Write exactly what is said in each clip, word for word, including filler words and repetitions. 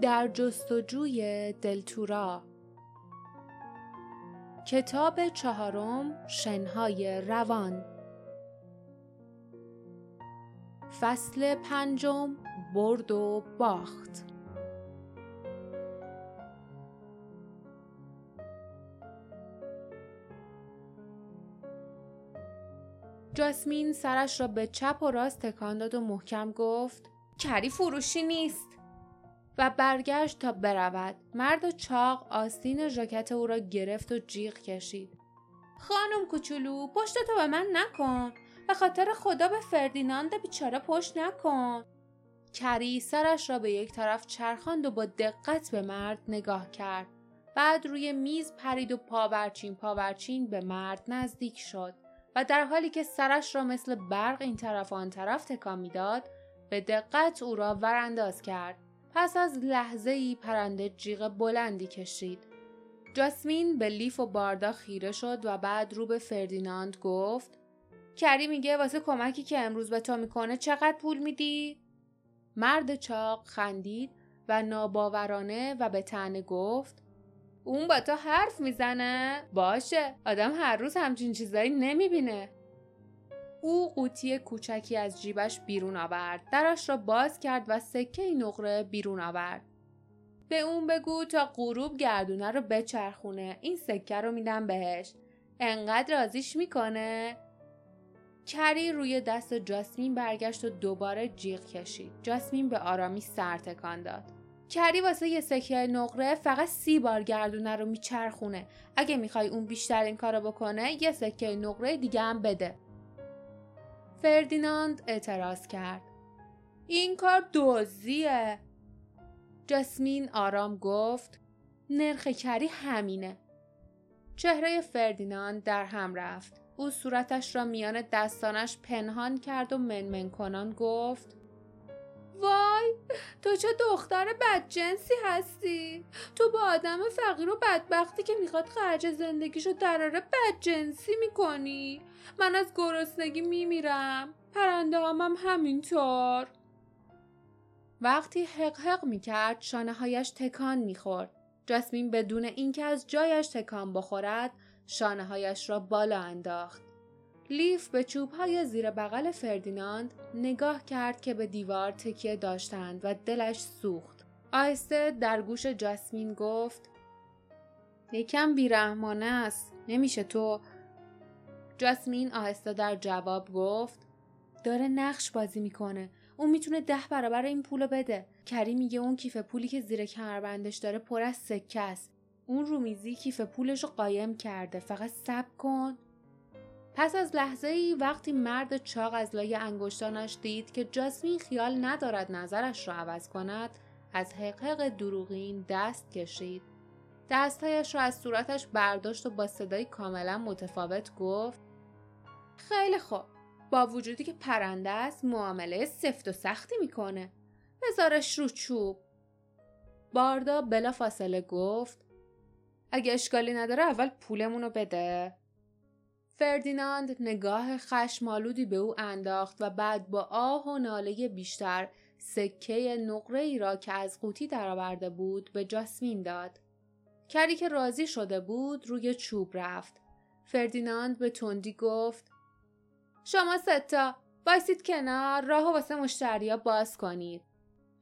در جستجوی دلتورا. کتاب چهارم، شنهای روان. فصل پنجم، برد و باخت. جاسمین سرش را به چپ و راست تکان داد و محکم گفت کری فروشی نیست و برگشت تا برود. مرد چاق آستین ژاکت او را گرفت و جیغ کشید. خانم کوچولو، پشتتو به من نکن، به خاطر خدا به فردیناند بیچاره پشت نکن. کری سرش را به یک طرف چرخاند و با دقت به مرد نگاه کرد. بعد روی میز پرید و پاورچین پاورچین به مرد نزدیک شد و در حالی که سرش را مثل برق این طرف و آن طرف تکان می‌داد، به دقت او را ورانداز کرد. پس از لحظه‌ای پرنده جیغ بلندی کشید. جاسمین به لیف و باردا خیره شد و بعد رو به فردیناند گفت کری میگه واسه کمکی که امروز به تو میکنه چقدر پول میدی؟ مرد چاق خندید و ناباورانه و به طعنه گفت اون با تو حرف میزنه؟ باشه، آدم هر روز همچین چیزایی نمیبینه. او قوطی کوچکی از جیبش بیرون آورد، درش را باز کرد و سکه نقره بیرون آورد. به اون بگو تا غروب گردونه رو بچرخونه، این سکه رو میدم بهش. انقدر راضیش میکنه؟ کری روی دست جاسمین برگشت و دوباره جیغ کشید. جاسمین به آرامی سر تکان داد. کری واسه یه سکه نقره فقط سی بار گردونه رو میچرخونه. اگه میخوای اون بیشتر این کارو بکنه، یه سکه نقره دیگه هم بده. فردیناند اعتراض کرد این کار دزدیه. جاسمین آرام گفت نرخ کری همینه. چهره فردیناند در هم رفت. او صورتش را میان دستانش پنهان کرد و منمن کنان گفت وای، تو چه دختر بدجنسی هستی؟ تو با آدم فقیر و بدبختی که میخواد خرج زندگیشو دراره بدجنسی میکنی؟ من از گرسنگی میمیرم، پرنده هامم همینطور. وقتی حق حق میکرد شانه هایش تکان میخورد. جاسمین بدون اینکه از جایش تکان بخورد شانه هایش را بالا انداخت. لیف به چوب‌های زیر بغل فردیناند نگاه کرد که به دیوار تکیه داشتند و دلش سوخت. آهسته در گوش جاسمین گفت یکم بیرحمانه است، نمیشه تو؟ جاسمین آهسته در جواب گفت داره نقش بازی میکنه، اون میتونه ده برابر این پولو بده. کری میگه اون کیف پولی که زیر کمربندش داره پر از سکه است. اون رومیزی کیف پولشو قایم کرده، فقط صبر کن. پس از لحظه‌ای وقتی مرد چاق از لای انگشتانش دید که جاسمین خیال ندارد نظرش را عوض کند، از حق‌حق دروغین دست کشید. دستهایش را از صورتش برداشت و با صدای کاملا متفاوت گفت خیلی خوب، با وجودی که پرنده است معامله سفت و سختی میکنه، بذارش رو چوب. باردا بلافاصله گفت اگه اشکالی نداره اول پولمونو بده. فردیناند نگاه خشمالودی به او انداخت و بعد با آه و ناله بیشتر سکه نقره‌ای را که از قوطی درآورده بود به جاسمین داد. کری که راضی شده بود روی چوب رفت. فردیناند به تندی گفت شما ستا بایستید کنار، راهو واسه مشتریا باز کنید.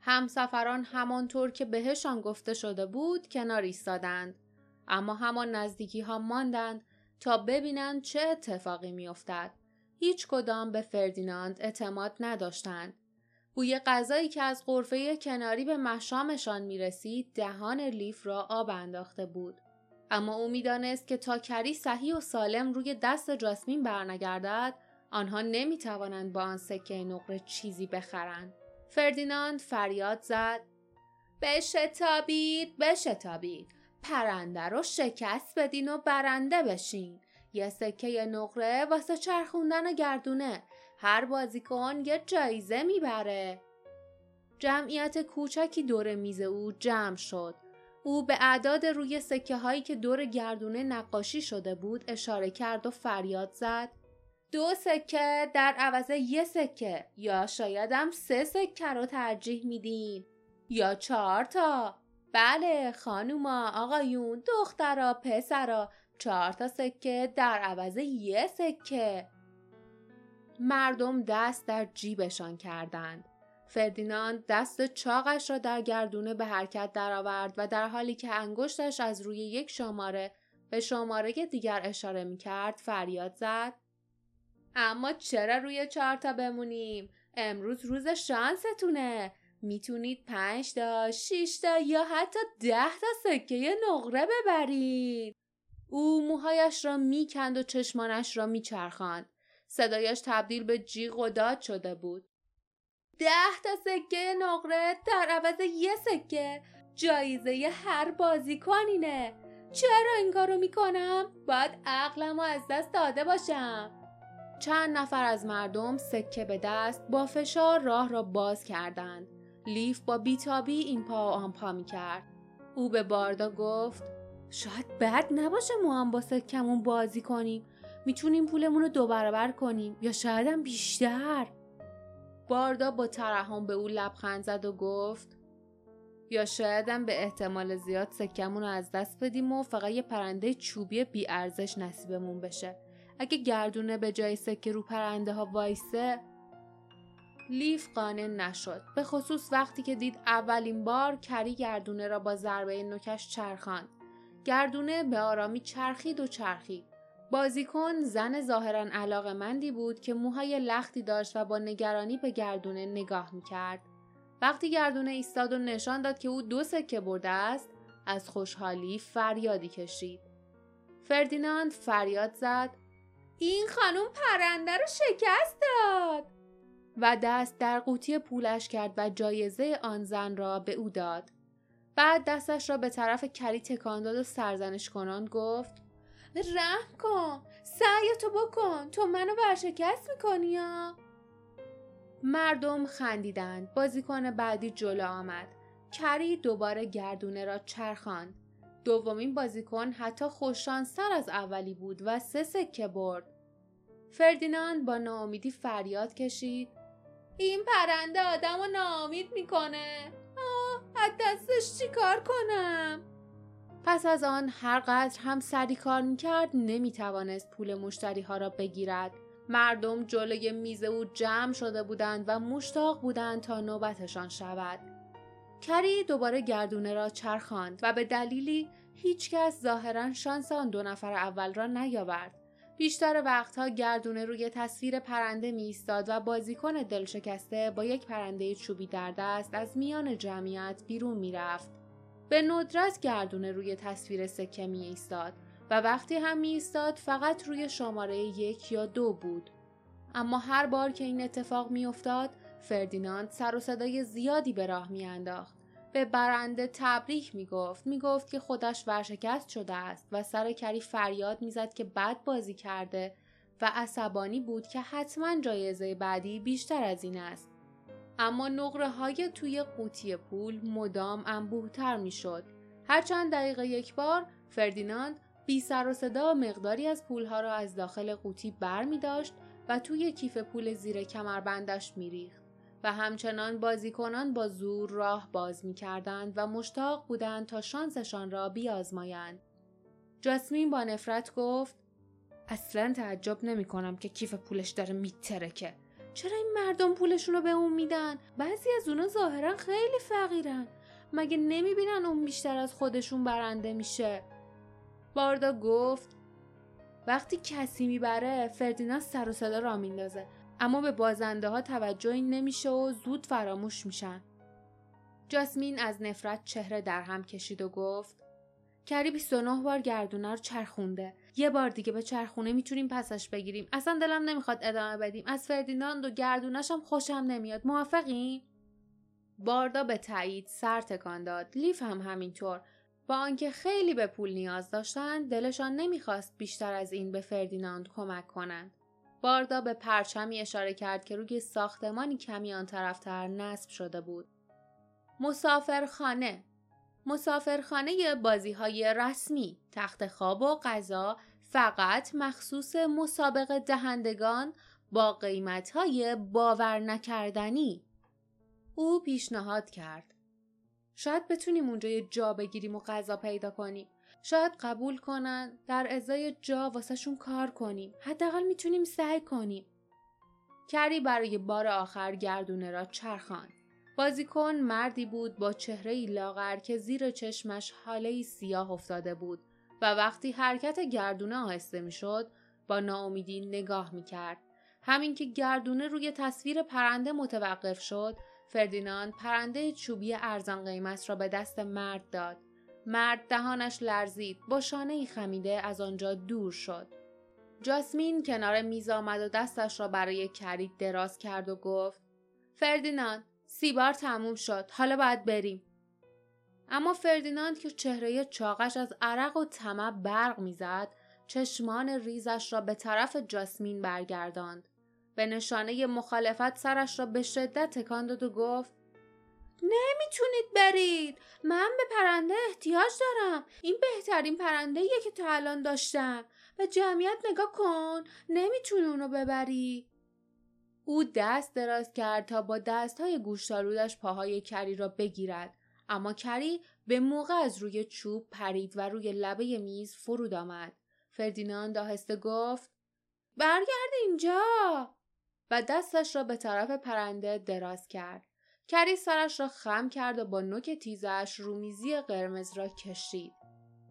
همسفران همانطور که بهشان گفته شده بود کنار ایستادند، اما همان نزدیکی ها ماندند تا ببینند چه اتفاقی می‌افتد. هیچ کدام به فردیناند اعتماد نداشتند. بوی غذایی که از غرفه کناری به مشامشان می‌رسید دهان لیف را آب انداخته بود. اما او می‌دانست که تا کری صحیح و سالم روی دست جاسمین برنگردد، آنها نمی‌توانند با آن سکه نقره چیزی بخرند. فردیناند فریاد زد: بشتابید، بشتابید. پرنده رو شکست بدین و برنده بشین. یه سکه نقره واسه چرخوندن گردونه. هر بازیکن یه جایزه میبره. جمعیت کوچکی دور میز او جمع شد. او به اعداد روی سکه هایی که دور گردونه نقاشی شده بود اشاره کرد و فریاد زد دو سکه در عوض یه سکه، یا شایدم سه سکه رو ترجیح میدیم. یا چهار تا؟ بله خانوما، آقایون، دخترا، پسرا، چهار تا سکه در عوض یه سکه. مردم دست در جیبشان کردند. فردیناند دست چاقش را در گردونه به حرکت درآورد و در حالی که انگشتش از روی یک شماره به شماره دیگر اشاره می کرد فریاد زد: اما چرا روی چهار تا بمونیم؟ امروز روز شانستونه. میتونید پنج تا، شش تا یا حتی ده تا سکه نقره ببرید. او موهایش را میکند و چشمانش را میچرخاند. صدایش تبدیل به جیغ و داد شده بود: ده تا سکه نقره در عوض یه سکه، جایزه ی هر بازیکن اینه. چرا این کارو میکنم؟ باید عقلمو از دست داده باشم. چند نفر از مردم سکه به دست با فشار راه را باز کردند. لیف با بیتابی این پا و آن پا میکرد. او به باردا گفت: شاید بد نباشه ما هم با سکمون بازی کنیم. میتونیم پولمون رو دو برابر کنیم یا شاید هم بیشتر. باردا با ترحم به او لبخند زد و گفت: یا شایدم به احتمال زیاد سکمون رو از دست بدیم و فقط یه پرنده چوبی بی ارزش نصیبمون بشه. اگه گردونه به جای سکه رو پرنده ها وایسه. لیف قانع نشد، به خصوص وقتی که دید اولین بار کری گردونه را با ضربه نوکش چرخاند. گردونه به آرامی چرخید و چرخید. بازیکن زن ظاهراً علاقه‌مندی بود که موهای لختی داشت و با نگرانی به گردونه نگاه می‌کرد. وقتی گردونه ایستاد و نشان داد که او دو سکه برده است، از خوشحالی فریادی کشید. فردیناند فریاد زد: این خانم پرنده رو شکست داد! و دست در قوطی پولش کرد و جایزه آن زن را به او داد. بعد دستش را به طرف کری تکان داد و سرزنش کنان گفت: رحم کن، سعیتو بکن، تو منو ورشکست میکنی یا؟ مردم خندیدند. بازیکن بعدی جلو آمد. کری دوباره گردونه را چرخاند. دومین بازیکن حتی خوششانس‌تر از اولی بود و سه سکه برد. فردیناند با ناامیدی فریاد کشید: این پرنده آدمو ناامید میکنه. آه، از دستش چی کار کنم؟ پس از آن هر قدر هم سری کار میکرد نمیتوانست پول مشتری ها را بگیرد. مردم جلوی میز او جمع شده بودند و مشتاق بودند تا نوبتشان شود. کری دوباره گردونه را چرخاند و به دلیلی هیچکس ظاهراً شانس آن دو نفر اول را نیاورد. بیشتر وقتها گردونه روی تصویر پرنده می ایستاد و بازیکن دلشکسته با یک پرنده چوبی در دست از میان جمعیت بیرون می رفت. به ندرت گردونه روی تصویر سکه می ایستاد و وقتی هم می ایستاد فقط روی شماره یک یا دو بود. اما هر بار که این اتفاق می افتاد، فردیناند سر و صدای زیادی به راه می انداخت. به برنده تبریک می گفت. می گفت که خودش ورشکست شده است و سر کری فریاد می زد که بد بازی کرده و عصبانی بود که حتما جایزه بعدی بیشتر از این است. اما نقره های توی قوطی پول مدام انبوه‌تر می شد. هر چند دقیقه یک بار فردیناند بی سر و صدا مقداری از پولها را از داخل قوطی بر می داشت و توی کیف پول زیر کمربندش می ریخت. و همچنان بازیکنان با زور راه باز می کردند و مشتاق بودند تا شانسشان را بیازمایند. جاسمین با نفرت گفت: اصلا تعجب نمی کنم که کیف پولش داره می ترکه. چرا این مردم پولشون رو به اون میدن؟ بعضی از اونا ظاهرا خیلی فقیرن. مگه نمی بینن اون بیشتر از خودشون برنده میشه؟ باردا گفت: وقتی کسی میبره فردیناند سر و صدا را میندازه، اما به بازنده ها توجهی نمیشه و زود فراموش میشن. جاسمین از نفرت چهره در هم کشید و گفت: کری بیست و نه بار گردونه رو چرخونده. یه بار دیگه به چرخونه میتونیم پسش بگیریم. اصلا دلم نمیخواد ادامه بدیم. از فردیناند و گردونش هم خوشم نمیاد. موافقین؟ باردا به تایید سر تکان داد. لیف هم همینطور. با آنکه خیلی به پول نیاز داشتند، دلشان نمیخواست بیشتر از این به فردیناند کمک کنند. باردا به پرچمی اشاره کرد که روی ساختمانی کمی آن طرفتر نصب شده بود. مسافرخانه. مسافرخانه بازی‌های رسمی، تخت خواب و غذا فقط مخصوص مسابقه دهندگان با قیمت‌های باور نکردنی. او پیشنهاد کرد: شاید بتونیم اونجا یه جا بگیریم و غذا پیدا کنیم. شاید قبول کنن در ازای جا واسهشون کار کنیم. حداقل میتونیم سعی کنیم. کری برای بار آخر گردونه را چرخاند. بازیکن مردی بود با چهره‌ای لاغر که زیر چشمش هاله‌ای سیاه افتاده بود و وقتی حرکت گردونه آهسته میشد با ناامیدی نگاه میکرد. همین که گردونه روی تصویر پرنده متوقف شد، فردیناند پرنده چوبی ارزان قیمت را به دست مرد داد. مرد دهانش لرزید، با شانه‌ای خمیده از آنجا دور شد. جاسمین کنار میز آمد و دستش را برای کری دراز کرد و گفت: فردیناند، سیبار تموم شد، حالا باید بریم. اما فردیناند که چهره چاقش از عرق و طمع برق میزد، چشمان ریزش را به طرف جاسمین برگرداند. به نشانه مخالفت سرش را به شدت تکان داد و گفت: نمیتونید برید، من به پرنده احتیاج دارم. این بهترین پرنده‌ایه که تا الان داشتم. به جمعیت نگاه کن، نمیتونی اونو ببری. او دست دراز کرد تا با دست‌های گوشتالودش پاهای کری را بگیرد، اما کری به موقع از روی چوب پرید و روی لبه میز فرود آمد. فردیناند آهسته گفت: برگرد اینجا، و دستش را به طرف پرنده دراز کرد. کری سرش را خم کرد و با نوک تیزش رومیزی قرمز را کشید.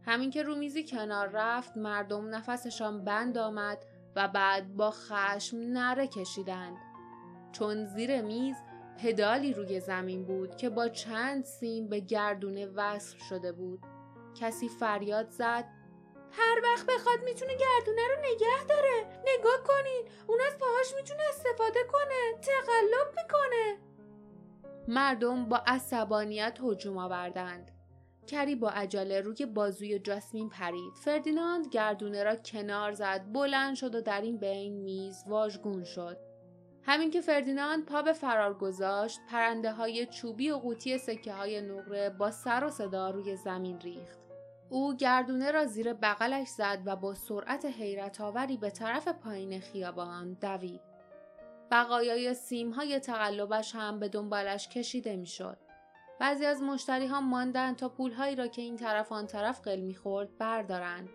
همین که رومیزی کنار رفت، مردم نفسشان بند آمد و بعد با خشم نره کشیدند، چون زیر میز پدالی روی زمین بود که با چند سیم به گردونه وصل شده بود. کسی فریاد زد: هر وقت بخواد میتونه گردونه رو نگه داره. نگاه کنین، اون از پاهاش میتونه استفاده کنه. تقلب میکنه. مردم با عصبانیت هجوم آوردند. کری با عجله روی بازوی جاسمین پرید. فردیناند گردونه را کنار زد، بلند شد و در این بین میز واژگون شد. همین که فردیناند پا به فرار گذاشت، پرنده های چوبی و قوطی سکه های نقره با سر و صدا روی زمین ریخت. او گردونه را زیر بغلش زد و با سرعت حیرت آوری به طرف پایین خیابان دوید. بقایای سیم‌های تقلبش هم به دنبالش کشیده می‌شد. بعضی از مشتری‌ها ماندند تا پول‌هایی را که این طرف آن طرف قل می‌خورد بردارند.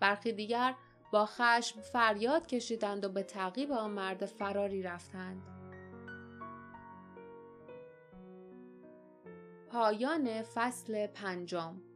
برخی دیگر با خشم فریاد کشیدند و به تعقیب آن مرد فراری رفتند. پایان فصل پنجم.